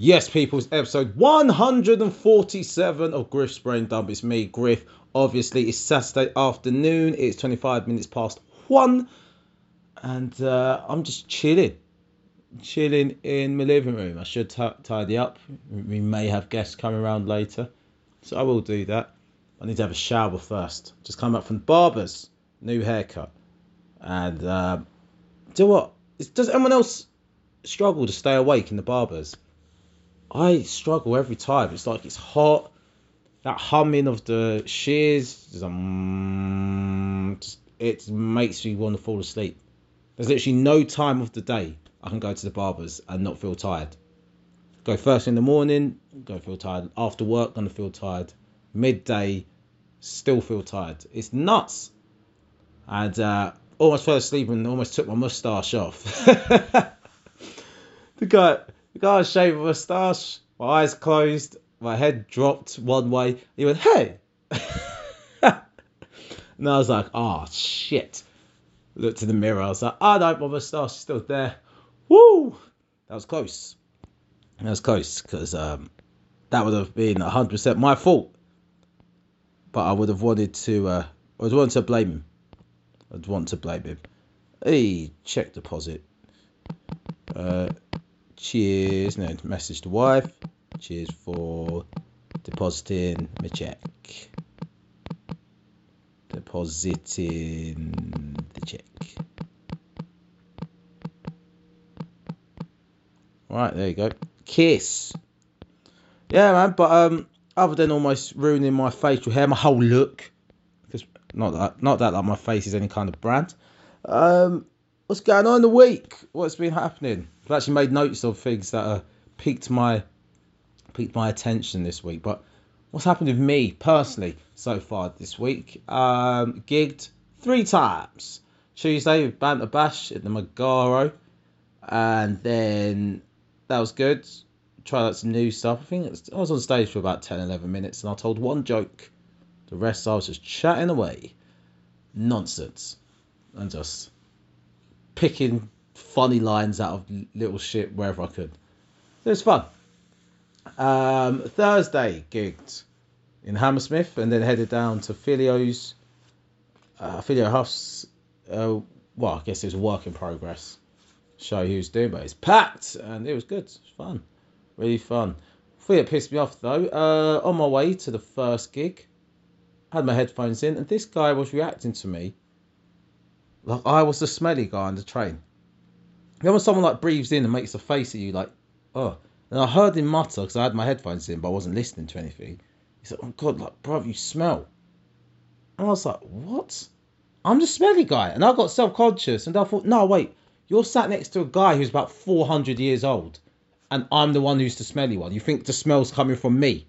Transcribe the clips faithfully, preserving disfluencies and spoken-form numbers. Yes, people, it's episode one hundred forty-seven of Griff's Brain Dump. It's me, Griff. Obviously, it's Saturday afternoon. It's twenty-five minutes past one. And uh, I'm just chilling. Chilling in my living room. I should t- tidy up. We may have guests coming around later. So I will do that. I need to have a shower first. Just come up from the barber's. New haircut. And uh, do what? Does anyone else struggle to stay awake in the barber's? I struggle every time. It's like it's hot. That humming of the shears, just, um, just, it makes me want to fall asleep. There's literally no time of the day I can go to the barber's and not feel tired. Go first in the morning, go feel tired. After work, gonna feel tired. Midday, still feel tired. It's nuts. And uh, almost fell asleep and almost took my moustache off. The guy... The guy shaved my moustache, my eyes closed, my head dropped one way. He went, hey! And I was like, oh, shit. Looked in the mirror. I was like, oh, no, my moustache is still there. Woo! That was close. That was close, because um, that would have been one hundred percent my fault. But I would have wanted to, uh, I would want to blame him. I'd want to blame him. Hey, check deposit. Uh... Cheers, no, message to wife. Cheers for depositing my check. Depositing the check. Alright, there you go. Kiss. Yeah, man, but um, other than almost ruining my facial hair, my whole look, because not that, not that like my face is any kind of brand. Um, what's going on in the week? What's been happening? I've actually made notes of things that uh, piqued my piqued my attention this week. But what's happened with me personally so far this week? Um, gigged three times. Tuesday with Bant a Bash at the Magaro. And then that was good. Tried out some new stuff. I think it was, I was on stage for about ten, eleven minutes. And I told one joke. The rest I was just chatting away. Nonsense. And just picking funny lines out of little shit wherever I could. So it's fun. Um, Thursday gigged in Hammersmith and then headed down to Filio's, uh, Filio Huff's, uh, well, I guess it was a work in progress show he was doing, but it's packed and it was good. It was fun. Really fun. Thing that pissed me off though, uh, on my way to the first gig, had my headphones in and this guy was reacting to me like I was the smelly guy on the train. You know when someone like breathes in and makes a face at you like, oh. And I heard him mutter because I had my headphones in but I wasn't listening to anything. He's like, oh God, like, bruv, you smell. And I was like, what? I'm the smelly guy. And I got self-conscious and I thought, no, wait. You're sat next to a guy who's about four hundred years old and I'm the one who's the smelly one. You think the smell's coming from me?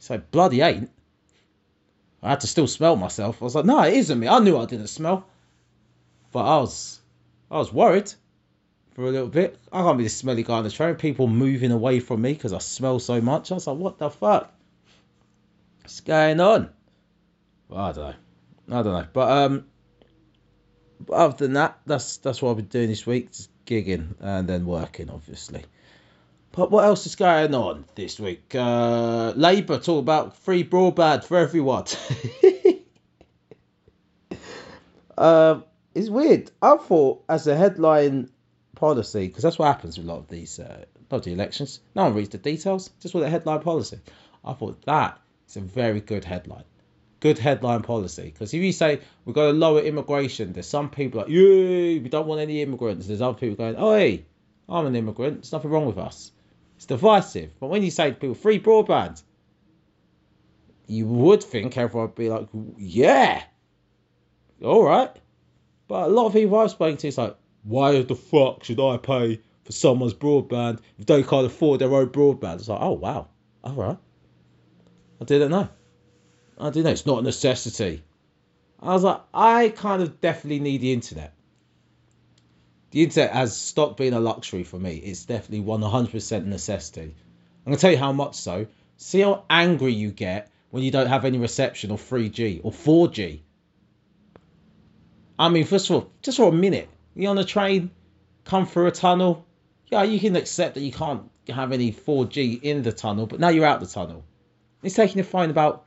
So like, bloody ain't. I had to still smell myself. I was like, no, it isn't me. I knew I didn't smell. But I was, I was worried. For a little bit. I can't be the smelly guy on the train. People moving away from me because I smell so much. I was like, what the fuck? What's going on? Well, I don't know. I don't know. But um, but other than that, that's that's what I've been doing this week. Just gigging and then working, obviously. But what else is going on this week? Uh, Labour talk about free broadband for everyone. uh, it's weird. I thought as a headline policy, because that's what happens with a lot of these uh, lot of the elections. No one reads the details, just with a headline policy. I thought that is a very good headline. Good headline policy. Because if you say, we've got to lower immigration, there's some people like, yeah, we don't want any immigrants. There's other people going, oh, hey, I'm an immigrant. There's nothing wrong with us. It's divisive. But when you say to people, free broadband, you would think everyone would be like, yeah, all right. But a lot of people I've spoken to, it's like, why the fuck should I pay for someone's broadband if they can't afford their own broadband? It's like, oh, wow. All right. I didn't know. I didn't know. It's not a necessity. I was like, I kind of definitely need the internet. The internet has stopped being a luxury for me. It's definitely one hundred percent a necessity. I'm going to tell you how much so. See how angry you get when you don't have any reception or three G or four G. I mean, first of all, just for a minute. You're on a train, come through a tunnel. Yeah, you can accept that you can't have any four G in the tunnel, but now you're out the tunnel. It's taking a fine about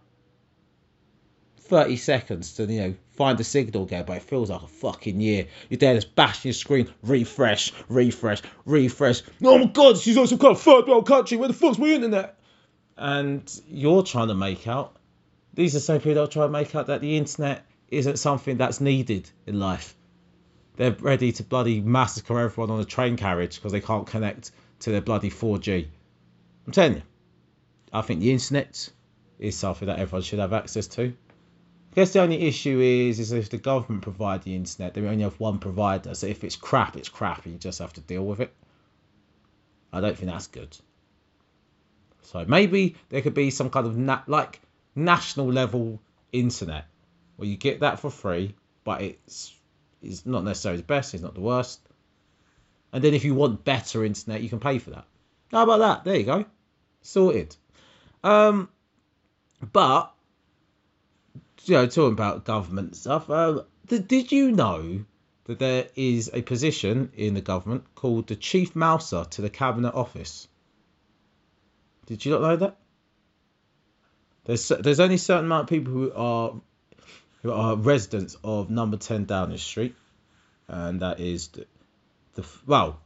thirty seconds to, you know, find the signal again, but it feels like a fucking year. You're there just bashing your screen, refresh, refresh, refresh. Oh my God, she's also got a third world country. Where the fuck's my internet? And you're trying to make out, these are the same people that are trying to make out that the internet isn't something that's needed in life. They're ready to bloody massacre everyone on a train carriage because they can't connect to their bloody four G. I'm telling you, I think the internet is something that everyone should have access to. I guess the only issue is, is if the government provide the internet, they only have one provider. So if it's crap, it's crap. You just have to deal with it. I don't think that's good. So maybe there could be some kind of na- like national level internet where you get that for free, but it's, it's not necessarily the best. It's not the worst. And then if you want better internet, you can pay for that. How about that? There you go. Sorted. Um, but, you know, talking about government stuff, uh, th- did you know that there is a position in the government called the Chief Mouser to the Cabinet Office? Did you not know that? There's there's only a certain amount of people who are who are residents of number ten Downing Street, and that is the, the well,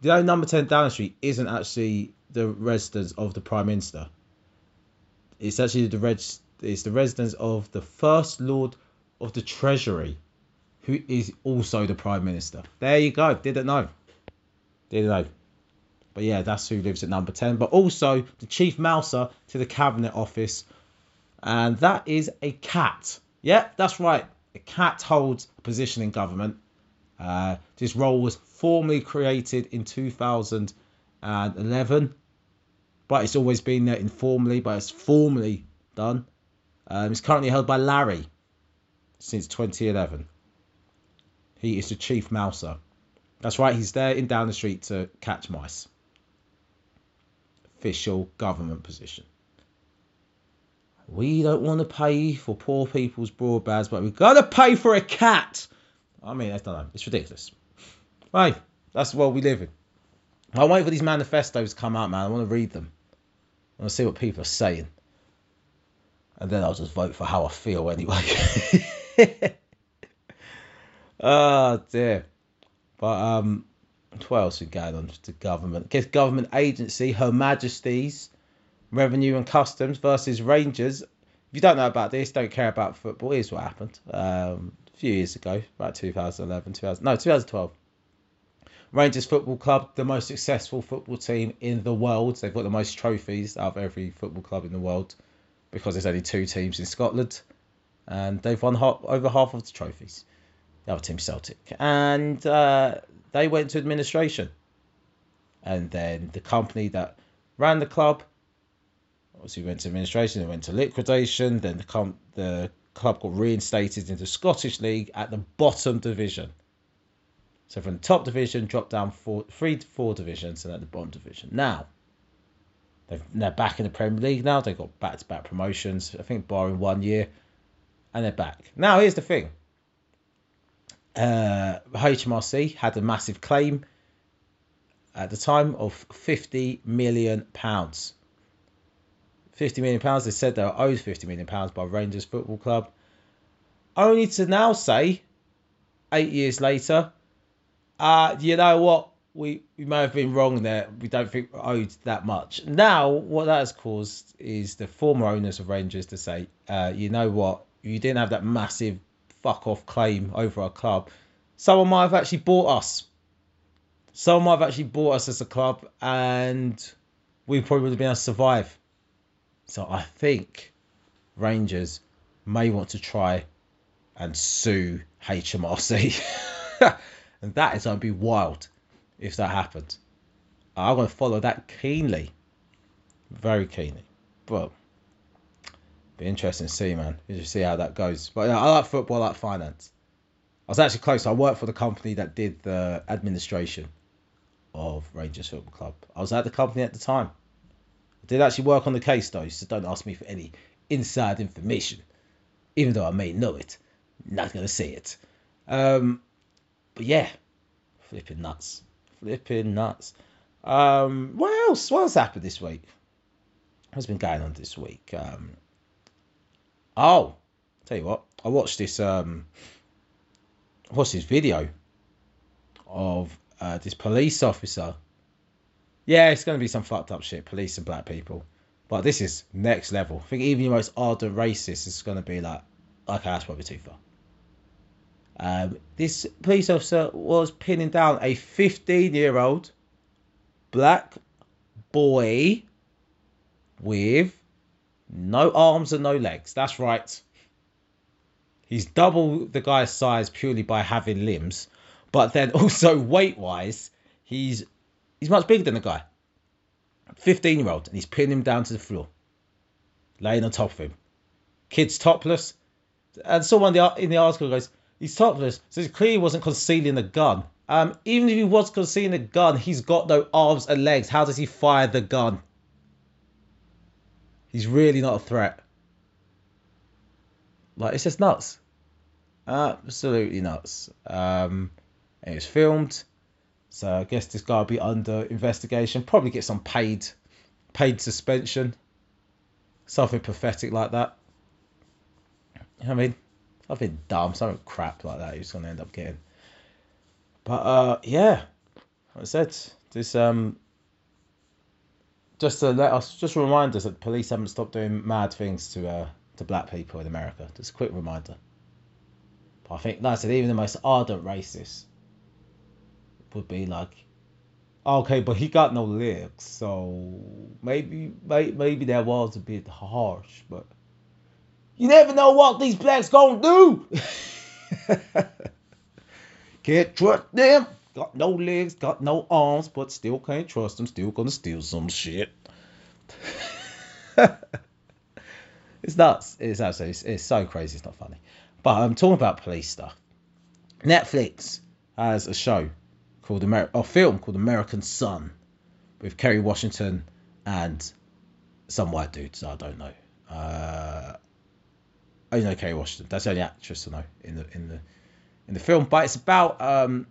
you know, number ten Downing Street isn't actually the residence of the Prime Minister. It's actually the res, it's the residence of the First Lord of the Treasury, who is also the Prime Minister. There you go. Didn't know. Didn't know. But yeah, that's who lives at number ten. But also the Chief Mouser to the Cabinet Office. And that is a cat. Yeah, that's right. A cat holds a position in government. Uh, this role was formally created in two thousand eleven. But it's always been there informally, but it's formally done. Um, it's currently held by Larry since twenty eleven. He is the Chief Mouser. That's right, he's there in Downing Street to catch mice. Official government position. We don't want to pay for poor people's broadbands, but we've got to pay for a cat. I mean, I don't know. It's ridiculous. Right, that's the world we live in. I'm waiting for these manifestos to come out, man. I want to read them. I want to see what people are saying. And then I'll just vote for how I feel anyway. Oh, dear. But um, what else we going on to government? Guess government agency, Her Majesty's Revenue and Customs versus Rangers. If you don't know about this, don't care about football, here's what happened. Um, a few years ago, about two thousand eleven, two thousand, no, twenty twelve. Rangers Football Club, the most successful football team in the world. They've got the most trophies out of every football club in the world because there's only two teams in Scotland. And they've won half, over half of the trophies. The other team, Celtic. And uh, they went to administration. And then the company that ran the club obviously went to administration, then went to liquidation. Then the, com- the club got reinstated into the Scottish League at the bottom division. So from the top division, dropped down four, three to four divisions and at the bottom division. Now, they've, they're back in the Premier League now. They've got back-to-back promotions, I think barring one year. And they're back. Now, here's the thing. Uh, H M R C had a massive claim at the time of fifty million pounds. fifty million pounds, they said they were owed fifty million pounds by Rangers Football Club, only to now say eight years later, uh, you know what, we, we may have been wrong there, we don't think we're owed that much. Now what that has caused is the former owners of Rangers to say, uh, you know what, you didn't have that massive fuck off claim over our club. Someone might have actually bought us. Someone might have actually bought us as a club, and we probably would have been able to survive. So I think Rangers may want to try and sue H M R C. And that is going to be wild if that happened. I'm going to follow that keenly. Very keenly. But be interesting to see, man. You just see how that goes. But yeah, I like football, I like finance. I was actually close. I worked for the company that did the administration of Rangers Football Club. I was at the company at the time. I did actually work on the case though, so don't ask me for any inside information. Even though I may know it, I'm not going to say it. Um, but yeah, flipping nuts. Flipping nuts. Um, what else? What else happened this week? What's been going on this week? Um, oh, tell you what, I watched this. Um, I watched this video of uh, this police officer. Yeah, it's going to be some fucked up shit, police and black people. But this is next level. I think even the most ardent racist is going to be like, okay, that's probably too far. Um, this police officer was pinning down a fifteen-year-old black boy with no arms and no legs. That's right. He's double the guy's size purely by having limbs. But then also weight-wise, he's... He's much bigger than the guy. fifteen-year-old. And he's pinning him down to the floor. Laying on top of him. Kid's topless. And someone in the article goes, he's topless. So he clearly wasn't concealing a gun. Um, even if he was concealing a gun, he's got no arms and legs. How does he fire the gun? He's really not a threat. Like, it's just nuts. Absolutely nuts. Um, and it was filmed. So I guess this guy will be under investigation. Probably get some paid paid suspension. Something pathetic like that. I mean, something dumb, something crap like that he's going to end up getting. But uh, yeah, like I said, this, um, just to let us, just a reminder that the police haven't stopped doing mad things to uh, to black people in America. Just a quick reminder. But I think, like I said, even the most ardent racists would be like, okay, but he got no legs, so maybe maybe that was a bit harsh, but you never know what these blacks gonna do. Can't trust them. Got no legs, got no arms, but still can't trust them. Still gonna steal some shit. It's nuts. It's absolutely it's, it's so crazy. It's not funny. But I'm um, talking about police stuff. Netflix has a show. Called Amer- a film called American Son with Kerry Washington and some white dudes I don't know. Uh, I know Kerry Washington. That's the only actress I know in the in the in the film. But it's about um,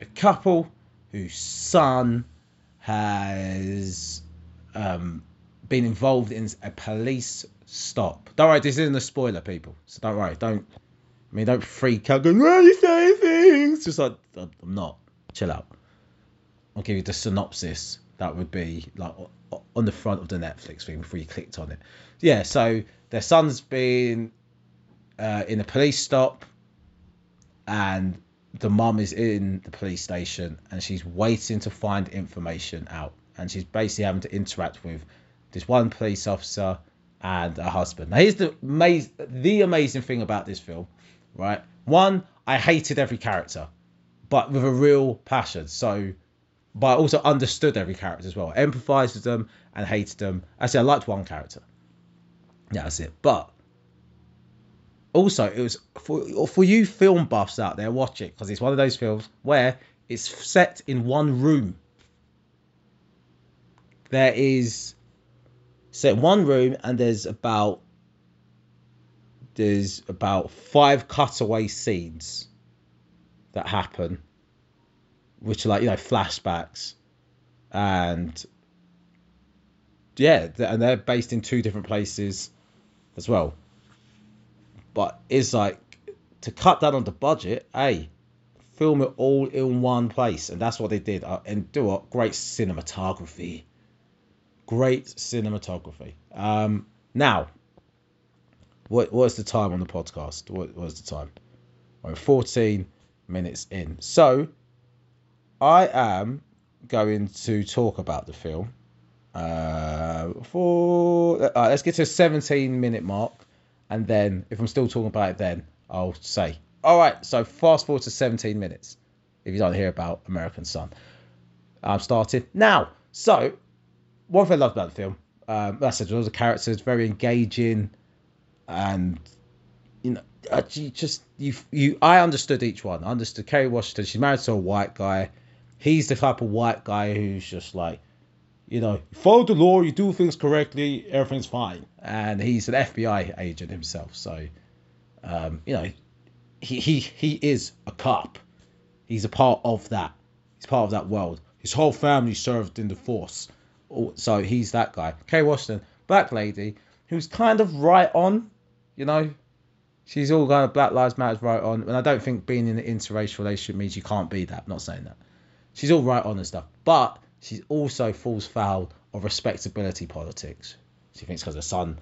a couple whose son has um, been involved in a police stop. Don't worry, this isn't a spoiler, people. So don't worry. Don't I mean don't freak out. Go, why are you saying things? Just like I'm not. Chill out. I'll give you the synopsis that would be like on the front of the Netflix thing before you clicked on it. Yeah, so their son's been uh, in a police stop and the mum is in the police station and she's waiting to find information out. And she's basically having to interact with this one police officer and her husband. Now, here's the, amaz- the amazing thing about this film, right? One, I hated every character. But with a real passion. So, but I also understood every character as well. I empathised with them and hated them. Actually, I liked one character. Yeah, that's it. But also, it was for for you film buffs out there, watch it because it's one of those films where it's set in one room. There is set in one room, and there's about there's about five cutaway scenes that happen, which are like, you know, flashbacks, and yeah, and they're based in two different places as well. But it's like, to cut down on the budget, hey, film it all in one place, and that's what they did. And do what? Great cinematography. Great cinematography. Um, now, what what's the time on the podcast? What was the time? I'm fourteen minutes in, so I am going to talk about the film uh for uh, let's get to a seventeen minute mark, and then if I'm still talking about it, then I'll say all right, so fast forward to seventeen minutes if you don't hear about American Son. I'm starting now. So one thing I loved about the film, um that's it, all the characters very engaging, and you know, I just you you I understood each one. I understood Kerry Washington. She's married to a white guy. He's the type of white guy who's just like, you know, you follow the law, you do things correctly, everything's fine. And he's an F B I agent himself, so um, you know, he he he is a cop. He's a part of that. He's part of that world. His whole family served in the force. So he's that guy. Kerry Washington, black lady, who's kind of right on, you know. She's all kind of Black Lives Matter right on. And I don't think being in an interracial relationship means you can't be that. I'm not saying that. She's all right on and stuff. But she also falls foul of respectability politics. She thinks because her son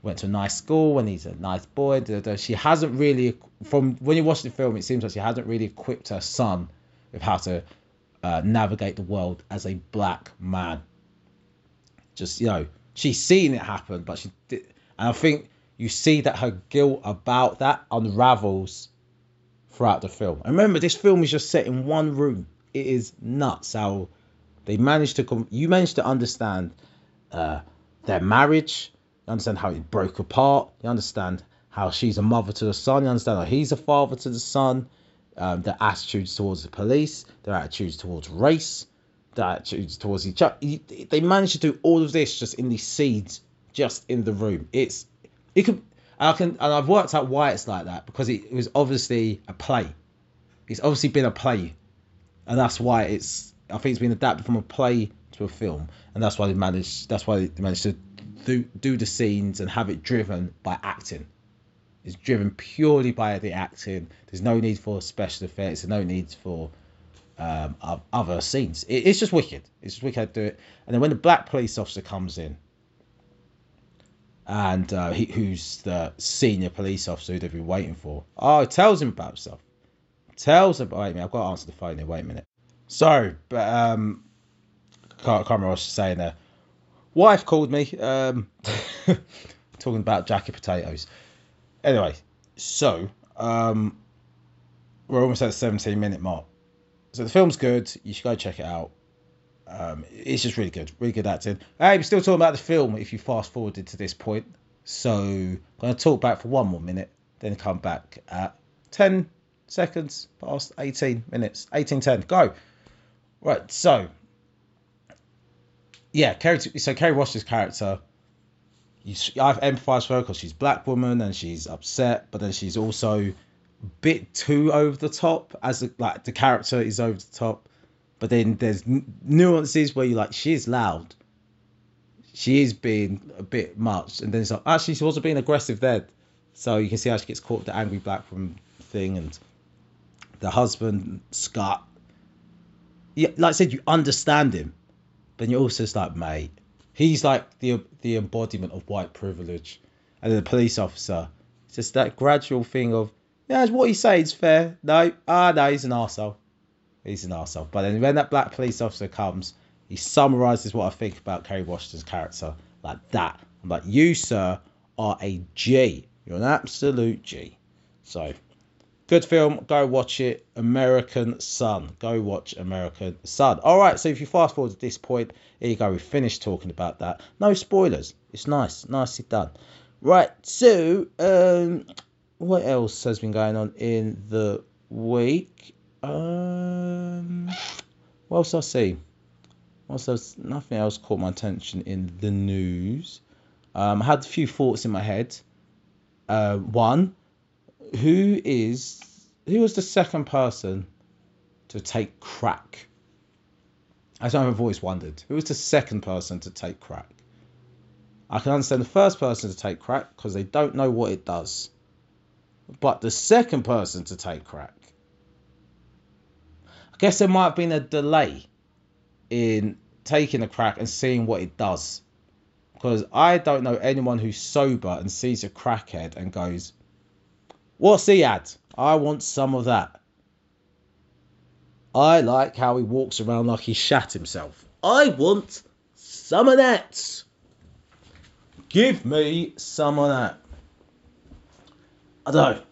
went to a nice school and he's a nice boy. Da, da, da. She hasn't really, from when you watch the film, it seems like she hasn't really equipped her son with how to uh, navigate the world as a black man. Just, you know, she's seen it happen, but she did. And I think you see that her guilt about that unravels throughout the film. And remember, this film is just set in one room. It is nuts how they managed to come. You managed to understand uh, their marriage. You understand how it broke apart. You understand how she's a mother to the son. You understand how he's a father to the son. Um, their attitudes towards the police. Their attitudes towards race. Their attitudes towards each other. They managed to do all of this just in these seeds, just in the room. It's it could. I can, and I've worked out why it's like that, because it, it was obviously a play. It's obviously been a play. And that's why it's, I think it's been adapted from a play to a film. And that's why they managed, that's why they managed to do, do the scenes and have it driven by acting. It's driven purely by the acting. There's no need for special effects. There's no need for um, other scenes. It, it's just wicked. It's just wicked how to do it. And then when the black police officer comes in, and uh, he, who's the senior police officer who they've been waiting for, oh, he tells him about himself. Tells about, wait a minute, I've got to answer the phone here, wait a minute. So, but, um, can't, can't remember what I was saying there. Wife called me, um, talking about jacket potatoes. Anyway, so, um, we're almost at the seventeen minute mark. So the film's good, you should go check it out. Um, it's just really good, really good acting. Hey, we're still talking about the film if you fast forwarded to this point. So, I'm going to talk back for one more minute, then come back at ten seconds past eighteen minutes, eighteen ten, go. Right, so yeah, Kerry, so Kerry Washington's character, you, I've empathised for her because she's a black woman and she's upset, but then she's also a bit too over the top, as the, like the character is over the top, but then there's nuances where you're like, she is loud, she is being a bit much, and then it's like, actually she wasn't being aggressive there, so you can see how she gets caught with the angry black woman thing. And the husband, Scott, yeah, like I said, you understand him, but you're also just like, mate, he's like the the embodiment of white privilege. And then the police officer, it's just that gradual thing of, yeah, what he says is fair. No, ah, no, he's an arsehole. He's an arsehole. But then when that black police officer comes, he summarises what I think about Kerry Washington's character like that. I'm like, you, sir, are a G. You're an absolute G. So, good film, go watch it. American Son. Go watch American Son. Alright, so if you fast forward to this point, here you go, we finished talking about that. No spoilers. It's nice, nicely done. Right, so, um, what else has been going on in the week? Um, what else I see? Also, nothing else caught my attention in the news. Um, I had a few thoughts in my head. Uh, one... Who is who was the second person to take crack? As I've always wondered, who was the second person to take crack? I can understand the first person to take crack because they don't know what it does, but the second person to take crack, I guess there might have been a delay in taking the crack and seeing what it does, because I don't know anyone who's sober and sees a crackhead and goes, what's he at? I want some of that. I like how he walks around like he shat himself. I want some of that. Give me some of that. I don't know.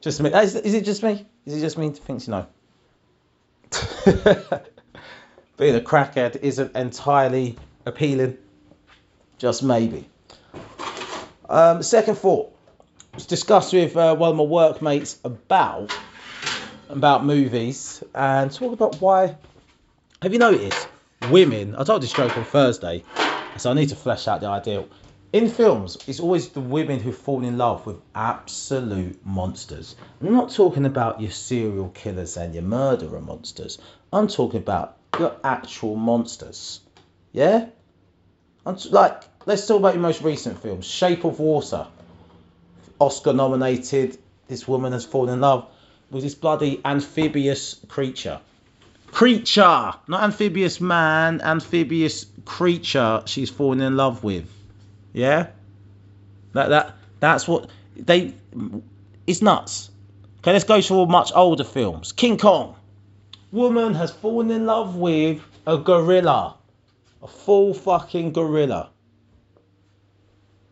Just me. Is, is it just me? Is it just me who thinks, you know? Being a crackhead isn't entirely appealing. Just maybe. Um, second thought. I was discussed with uh, one of my workmates about about movies and talk about why. Have you noticed women? I told this joke on Thursday, so I need to flesh out the idea. In films, it's always the women who fall in love with absolute monsters. I'm not talking about your serial killers and your murderer monsters. I'm talking about You're actual monsters. Yeah? I'm t- like, let's talk about your most recent film, Shape of Water. Oscar nominated. This woman has fallen in love with this bloody amphibious creature. Creature! Not amphibious man, amphibious creature she's fallen in love with. Yeah? That that that's what they... It's nuts. Okay, let's go to much older films. King Kong. Woman has fallen in love with a gorilla. A full fucking gorilla.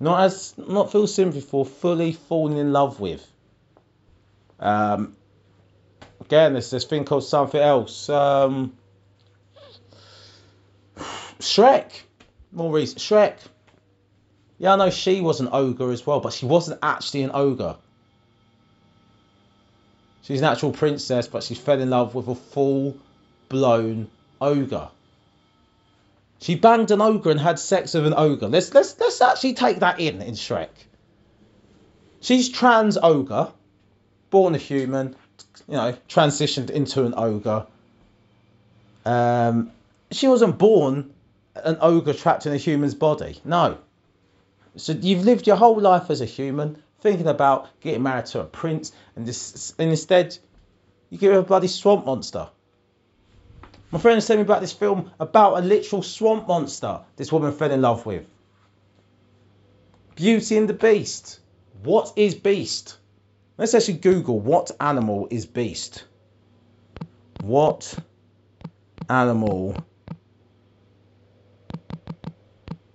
Not as not feel sympathy for, fully falling in love with. Um again, there's this thing called something else. Um Shrek. More recent Shrek. Yeah, I know she was an ogre as well, but she wasn't actually an ogre. She's an actual princess, but she fell in love with a full-blown ogre. She banged an ogre and had sex with an ogre. Let's let's let's actually take that in in Shrek. She's trans ogre, born a human, you know, transitioned into an ogre. Um, she wasn't born an ogre trapped in a human's body. No. So you've lived your whole life as a human, thinking about getting married to a prince, and, this, and instead you get a bloody swamp monster. My friend was telling me about this film about a literal swamp monster this woman fell in love with. Beauty and the Beast. What is beast? Let's actually Google what animal is beast. What animal?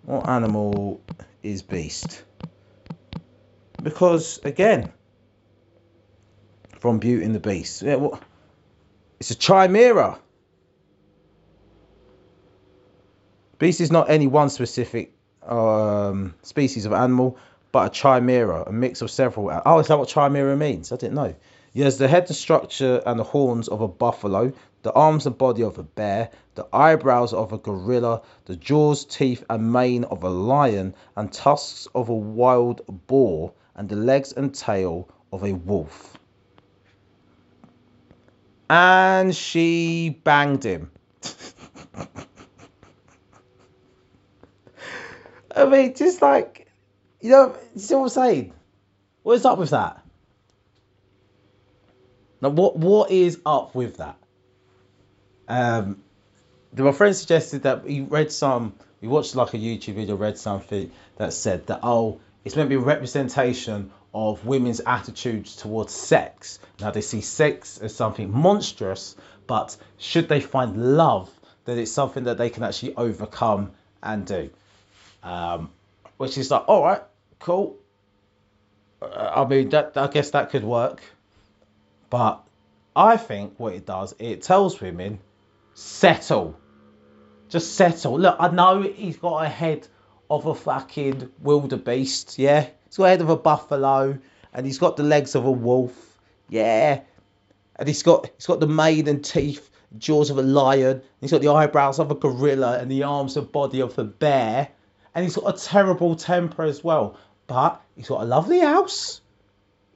What animal is beast? Because, again, from Beauty and the Beast. Yeah, well, it's a chimera. Beast is not any one specific um, species of animal, but a chimera, a mix of several. Oh, is that what chimera means? I didn't know. It has the head and structure and the horns of a buffalo, the arms and body of a bear, the eyebrows of a gorilla, the jaws, teeth, and mane of a lion, and tusks of a wild boar, and the legs and tail of a wolf. And she banged him. I mean, just like, you know, you see what I'm saying? What is up with that? Now, what, what is up with that? Um, my friend suggested that he read some, he watched like a YouTube video, read something that said that, oh, it's meant to be a representation of women's attitudes towards sex. Now, they see sex as something monstrous, but should they find love, then it's something that they can actually overcome and do. Um, which is like, all right, cool. I mean, that, I guess that could work. But I think what it does, it tells women, settle. Just settle. Look, I know he's got a head of a fucking wildebeest, yeah? He's got a head of a buffalo, and he's got the legs of a wolf, yeah? And he's got he's got the mane and teeth, jaws of a lion, he's got the eyebrows of a gorilla, and the arms and body of a bear, and he's got a terrible temper as well. But he's got a lovely house.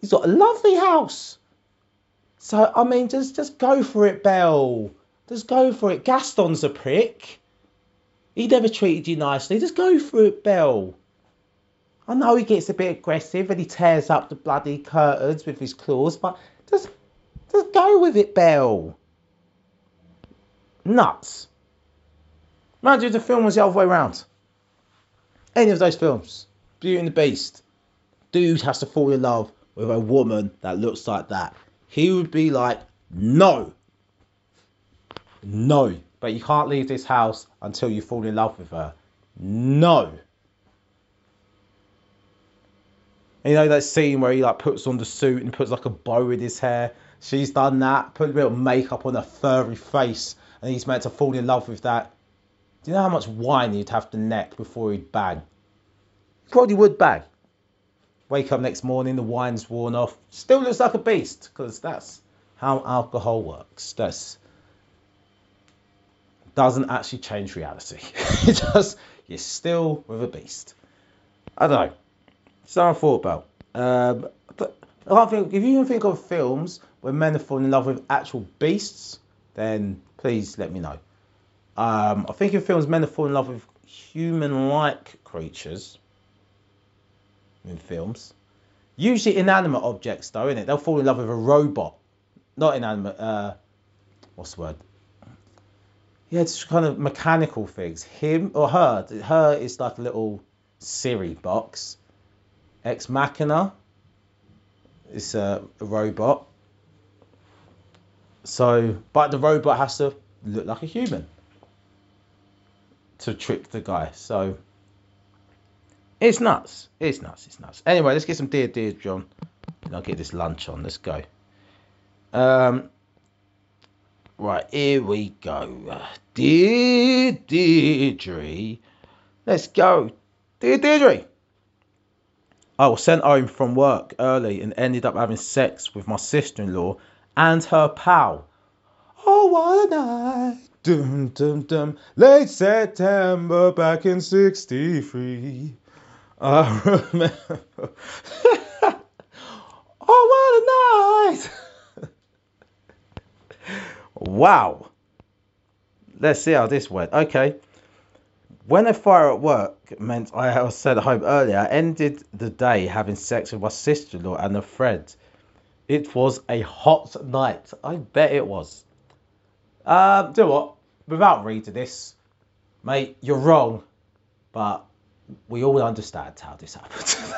He's got a lovely house. So, I mean, just just go for it, Belle. Just go for it. Gaston's a prick. He never treated you nicely. Just go for it, Belle. I know he gets a bit aggressive and he tears up the bloody curtains with his claws, but just, just go with it, Belle. Nuts. Mind you, if the film was the other way around. Any of those films. Beauty and the Beast. Dude has to fall in love with a woman that looks like that. He would be like, no. No. But you can't leave this house until you fall in love with her. No. You know that scene where he like puts on the suit and puts like a bow in his hair? She's done that. Put a bit of makeup on her furry face. And he's meant to fall in love with that. Do you know how much wine he'd have to neck before he'd bang? He probably would bang. Wake up next morning, the wine's worn off. Still looks like a beast, because that's how alcohol works. That's doesn't actually change reality. It does. You're still with a beast. I don't know. Something I thought about. Um, but I can't think. If you can think of films where men are falling in love with actual beasts, then please let me know. Um, I think in films, men fall in love with human-like creatures in films. Usually inanimate objects, though, innit? They'll fall in love with a robot. Not inanimate, uh, what's the word? Yeah, it's kind of mechanical things. Him or her. Her is like a little Siri box. Ex Machina. It's a, a robot. So, but the robot has to look like a human to trick the guy. So, it's nuts. It's nuts. It's nuts. Anyway, let's get some Dear Deirdre on. And I'll get this lunch on. Let's go. Um, right, here we go. Dear Deirdre. Let's go. Dear Deirdre. I was sent home from work early and ended up having sex with my sister-in-law and her pal. Oh, what a night. Dum, dum, dum. Late September back in sixty-three. I remember. Oh, what a night. Wow. Let's see how this went. Okay. When a fire at work meant I was sent home earlier, I ended the day having sex with my sister-in-law and her friend. It was a hot night. I bet it was. Um, do you know what? Without reading this, mate, you're wrong. But we all understand how this happened.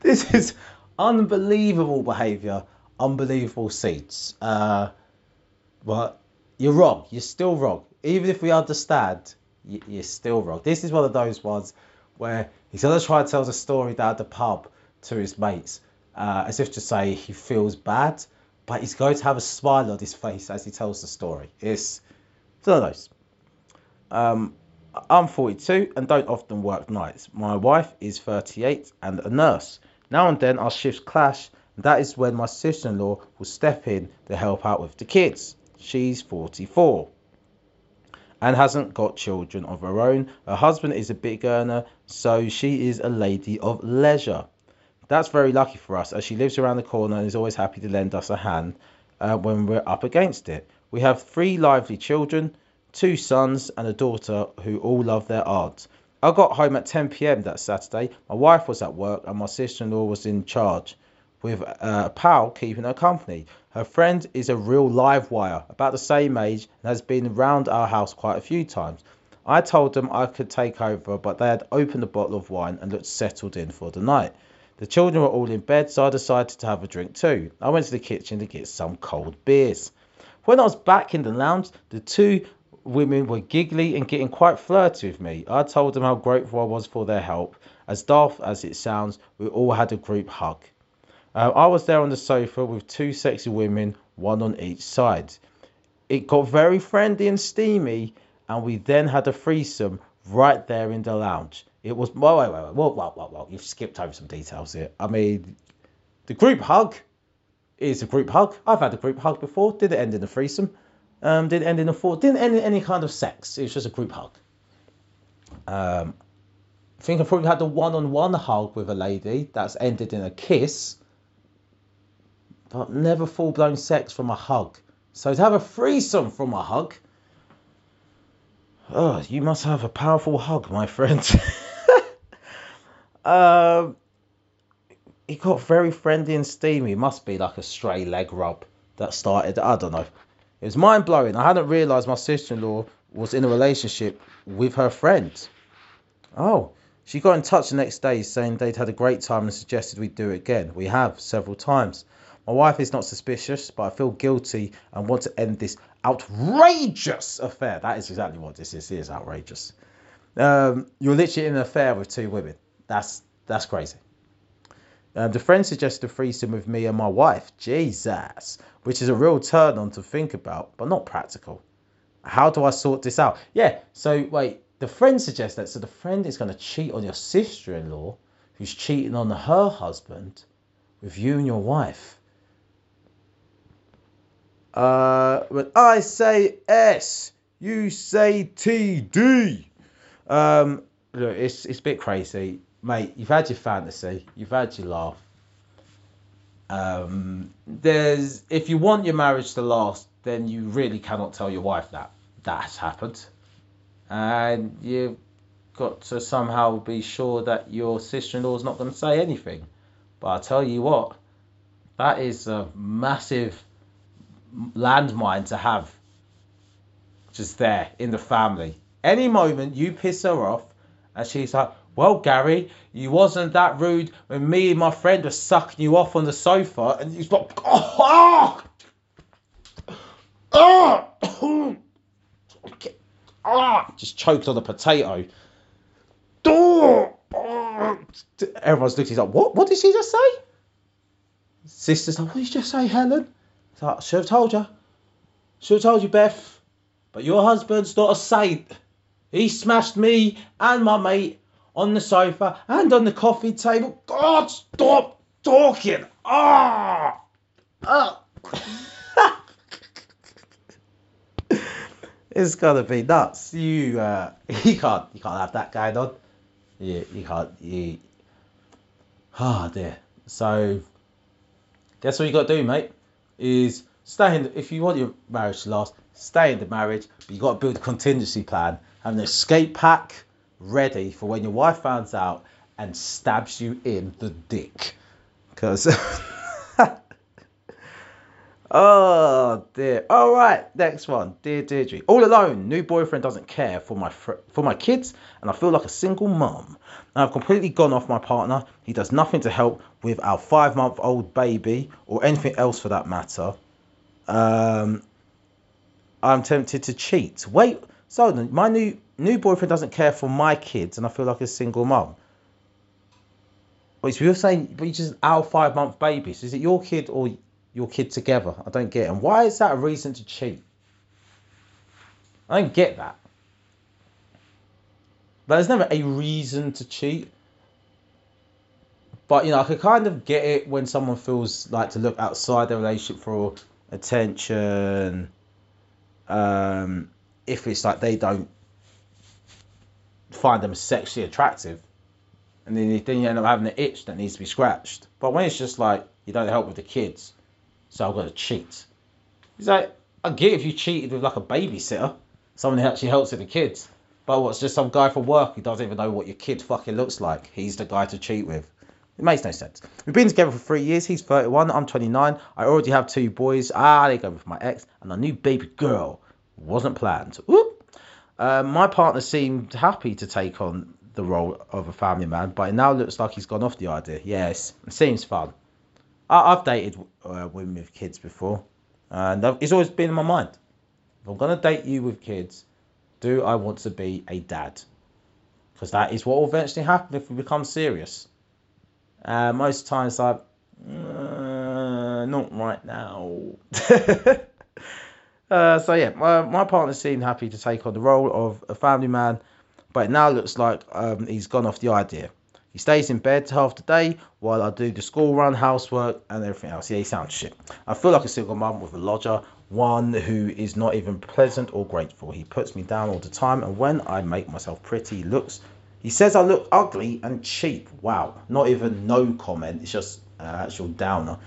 This is unbelievable behaviour, unbelievable seeds. Uh, but you're wrong. You're still wrong. Even if we understand, you're still wrong. This is one of those ones where he's going to try and tell the story down at the pub to his mates, uh, as if to say he feels bad, but he's going to have a smile on his face as he tells the story. It's, it's one of those. Um, I'm forty-two and don't often work nights. My wife is thirty-eight and a nurse. Now and then our shifts clash, and that is when my sister-in-law will step in to help out with the kids. She's forty-four and hasn't got children of her own. Her husband is a big earner, so she is a lady of leisure. That's very lucky for us, as she lives around the corner and is always happy to lend us a hand uh, when we're up against it. We have three lively children, two sons and a daughter who all love their art. I got home at ten p m that Saturday. My wife was at work and my sister-in-law was in charge with a pal keeping her company. Her friend is a real live wire, about the same age, and has been around our house quite a few times. I told them I could take over, but they had opened a bottle of wine and looked settled in for the night. The children were all in bed, so I decided to have a drink too. I went to the kitchen to get some cold beers. When I was back in the lounge, the two women were giggly and getting quite flirty with me. I told them how grateful I was for their help. As daft as it sounds, we all had a group hug. Uh, I was there on the sofa with two sexy women, one on each side. It got very friendly and steamy, and we then had a threesome right there in the lounge. It was, whoa, whoa, whoa, whoa, whoa, whoa, whoa. You've skipped over some details here. I mean, the group hug is a group hug. I've had a group hug before. Did it end in a threesome? Um, did it end in a four? Didn't end in any kind of sex. It was just a group hug. Um, I think I probably had a one-on-one hug with a lady that's ended in a kiss, but never full-blown sex from a hug. So to have a threesome from a hug, oh, you must have a powerful hug, my friend. Um, it got very friendly and steamy. It must be like a stray leg rub that started, I don't know. It was mind-blowing. I hadn't realised my sister-in-law was in a relationship with her friend. Oh, she got in touch the next day saying they'd had a great time and suggested we do it again. We have, several times. My wife is not suspicious, but I feel guilty and want to end this outrageous affair. That is exactly what this is. It is outrageous. Um, you're literally in an affair with two women. That's that's crazy. Um, the friend suggested a threesome with me and my wife. Jesus. Which is a real turn on to think about, but not practical. How do I sort this out? Yeah, so wait. The friend suggests that. So the friend is going to cheat on your sister-in-law, who's cheating on her husband, with you and your wife. Uh, when I say S, you say T D. Um, look, it's, it's a bit crazy. Mate, you've had your fantasy. You've had your laugh. Um, there's, if you want your marriage to last, then you really cannot tell your wife that that's happened. And you've got to somehow be sure that your sister-in-law is not going to say anything. But I tell you what, that is a massive landmine to have just there in the family. Any moment you piss her off and she's like, well, Gary, you wasn't that rude when me and my friend were sucking you off on the sofa. And he's like, oh, oh, oh, oh, just choked on a potato. Oh, oh. Everyone's looking, he's like, what? What did she just say? Sister's like, what did you just say, Helen? He's like, I should have told you. Should have told you, Beth. But your husband's not a saint. He smashed me and my mate on the sofa and on the coffee table. God, stop talking. Ah, oh. oh. It's gonna be nuts. You, uh, you can't, you can't have that going on. You, you can't. You. Ah, oh dear. So, guess what you gotta do, mate? Is stay in. If you want your marriage to last, stay in the marriage. But you gotta build a contingency plan and an escape pack. Ready for when your wife finds out and stabs you in the dick. Because... oh, dear. All right, next one. Dear Deirdre. All alone. New boyfriend doesn't care for my fr- for my kids, and I feel like a single mum. I've completely gone off my partner. He does nothing to help with our five-month-old baby or anything else for that matter. Um, I'm tempted to cheat. Wait, so my new... New boyfriend doesn't care for my kids, and I feel like a single mum. Which we were saying, but you just our five-month baby. So is it your kid or your kid together? I don't get it. And why is that a reason to cheat? I don't get that. But there's never a reason to cheat. But you know, I could kind of get it when someone feels like to look outside their relationship for attention. Um, if it's like they don't find them sexually attractive, and then you, then you end up having an itch that needs to be scratched. But when it's just like, you don't help with the kids, so I've got to cheat. It's like, I get if you cheated with like a babysitter, someone who actually helps with the kids, but what's just some guy from work who doesn't even know what your kid fucking looks like, he's the guy to cheat with. It makes no sense. We've been together for three years, he's thirty-one, I'm twenty-nine, I already have two boys, ah, they go with my ex, and a new baby girl. Wasn't planned. Whoop. Uh, my partner seemed happy to take on the role of a family man, but it now looks like he's gone off the idea. Yes, it seems fun. I- I've dated uh, women with kids before, and I've, it's always been in my mind. If I'm going to date you with kids, do I want to be a dad? Because that is what will eventually happen if we become serious. Uh, most times I'm, uh, not right now. Uh, so yeah, my, my partner seemed happy to take on the role of a family man, but it now looks like um, he's gone off the idea. He stays in bed half the day while I do the school run, housework and everything else. Yeah, he sounds shit. I feel like a single mum with a lodger, one who is not even pleasant or grateful. He puts me down all the time, and when I make myself pretty, he looks. He says I look ugly and cheap. Wow, not even no comment. It's just an actual downer.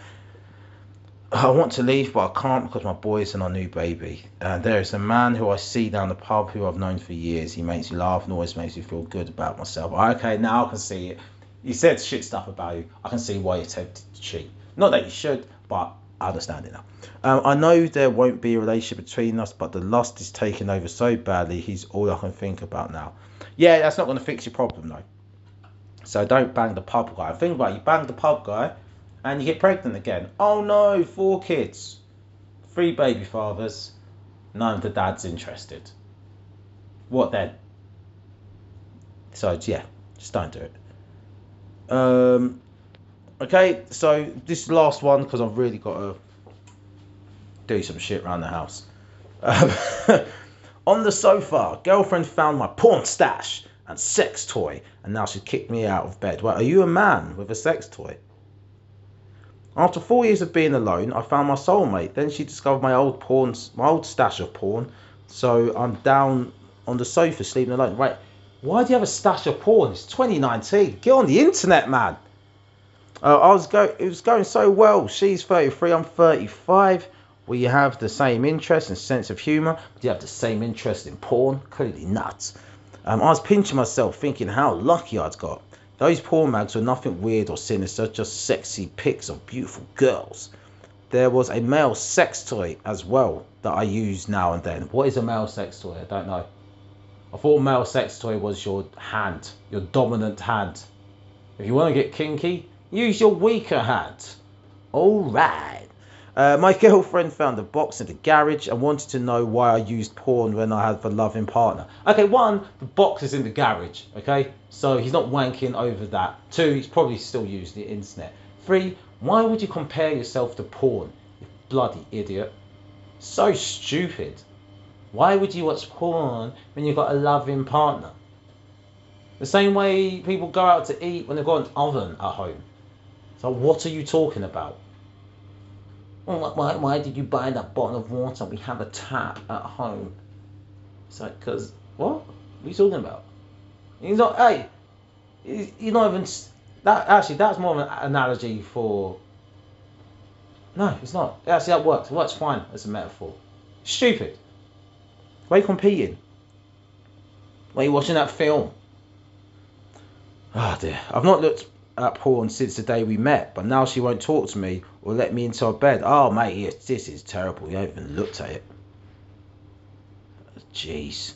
I want to leave, but I can't because my boy is in our new baby. Uh, there is a man who I see down the pub who I've known for years. He makes me laugh and always makes me feel good about myself. Okay, now I can see it. He said shit stuff about you. I can see why you're tempted to cheat. Not that you should, but I understand it now. Um, I know there won't be a relationship between us, but the lust is taking over so badly. He's all I can think about now. Yeah, that's not going to fix your problem, though. So don't bang the pub guy. Think about it. You bang the pub guy, and you get pregnant again. Oh no, four kids. Three baby fathers. None of the dads interested. What then? So yeah, just don't do it. Um, okay, so this last one, because I've really got to do some shit around the house. Um, on the sofa, girlfriend found my porn stash and sex toy, and now she kicked me out of bed. Well, are you a man with a sex toy? After four years of being alone, I found my soulmate. Then she discovered my old porn, my old stash of porn. So I'm down on the sofa sleeping alone. Right, why do you have a stash of porn? It's twenty nineteen. Get on the internet, man. Uh, I was go. It was going so well. She's thirty-three. I'm thirty-five. Will you have the same interest and sense of humour? Do you have the same interest in porn? Clearly not. Um, I was pinching myself thinking how lucky I'd got. Those porn mags were nothing weird or sinister, just sexy pics of beautiful girls. There was a male sex toy as well that I use now and then. What is a male sex toy? I don't know. I thought male sex toy was your hand, your dominant hand. If you want to get kinky, use your weaker hand. Alright. Uh, my girlfriend found a box in the garage and wanted to know why I used porn when I had a loving partner. Okay, one, the box is in the garage, okay? So he's not wanking over that. Two, he's probably still used the internet. Three, why would you compare yourself to porn, you bloody idiot? So stupid. Why would you watch porn when you've got a loving partner? The same way people go out to eat when they've got an oven at home. So what are you talking about? Why, why did you buy that bottle of water? We have a tap at home. It's like, because, what? What are you talking about? He's not, hey, you're not even, that, actually, that's more of an analogy for, no, it's not. Actually, that works. It works fine as a metaphor. Stupid. Why are you competing? Why are you watching that film? Ah, oh dear. I've not looked at porn since the day we met, but now she won't talk to me or let me into her bed. Oh mate, yes, this is terrible. You haven't even looked at it. Jeez.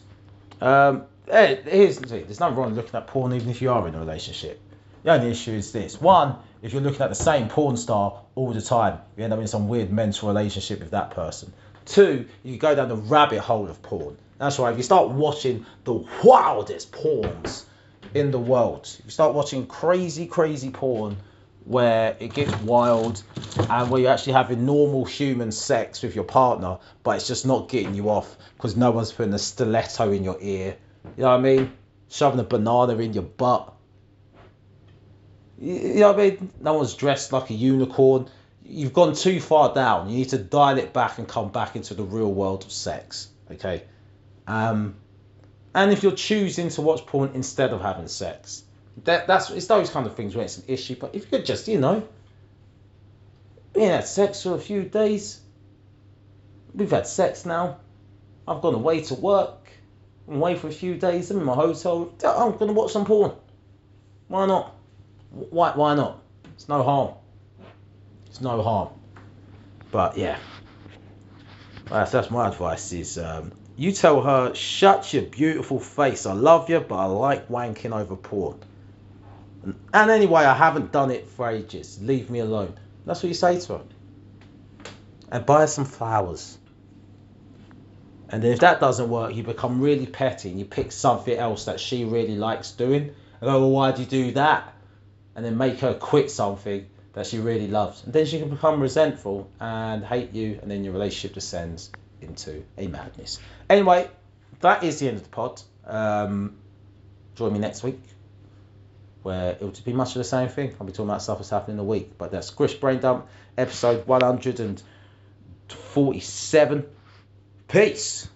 Um, hey, here's the thing. There's nothing wrong looking at porn even if you are in a relationship. The only issue is this. One, if you're looking at the same porn star all the time, you end up in some weird mental relationship with that person. Two, you go down the rabbit hole of porn. That's right. If you start watching the wildest porns in the world, you start watching crazy crazy porn where it gets wild and where you're actually having normal human sex with your partner, but it's just not getting you off because no one's putting a stiletto in your ear, you know what I mean, shoving a banana in your butt, you know what I mean, no one's dressed like a unicorn. You've gone too far down. You need to dial it back and come back into the real world of sex, okay? um And if you're choosing to watch porn instead of having sex, that, that's it's those kind of things where it's an issue. But if you're just, you know, we had sex for a few days, we've had sex now, I've gone away to work, I'm away for a few days, I'm in my hotel, I'm going to watch some porn. Why not? Why, why not? It's no harm. It's no harm. But yeah, that's, that's my advice is... Um, You tell her, shut your beautiful face. I love you, but I like wanking over porn. And, and anyway, I haven't done it for ages. Leave me alone. That's what you say to her. And buy her some flowers. And then if that doesn't work, you become really petty and you pick something else that she really likes doing. And go, well, why do you do that? And then make her quit something that she really loves. And then she can become resentful and hate you. And then your relationship descends into a madness. Anyway, that is the end of the pod. Um, join me next week where it will just be much of the same thing. I'll be talking about stuff that's happening in the week. But that's Griff's Brain Dump, episode one hundred forty-seven. Peace.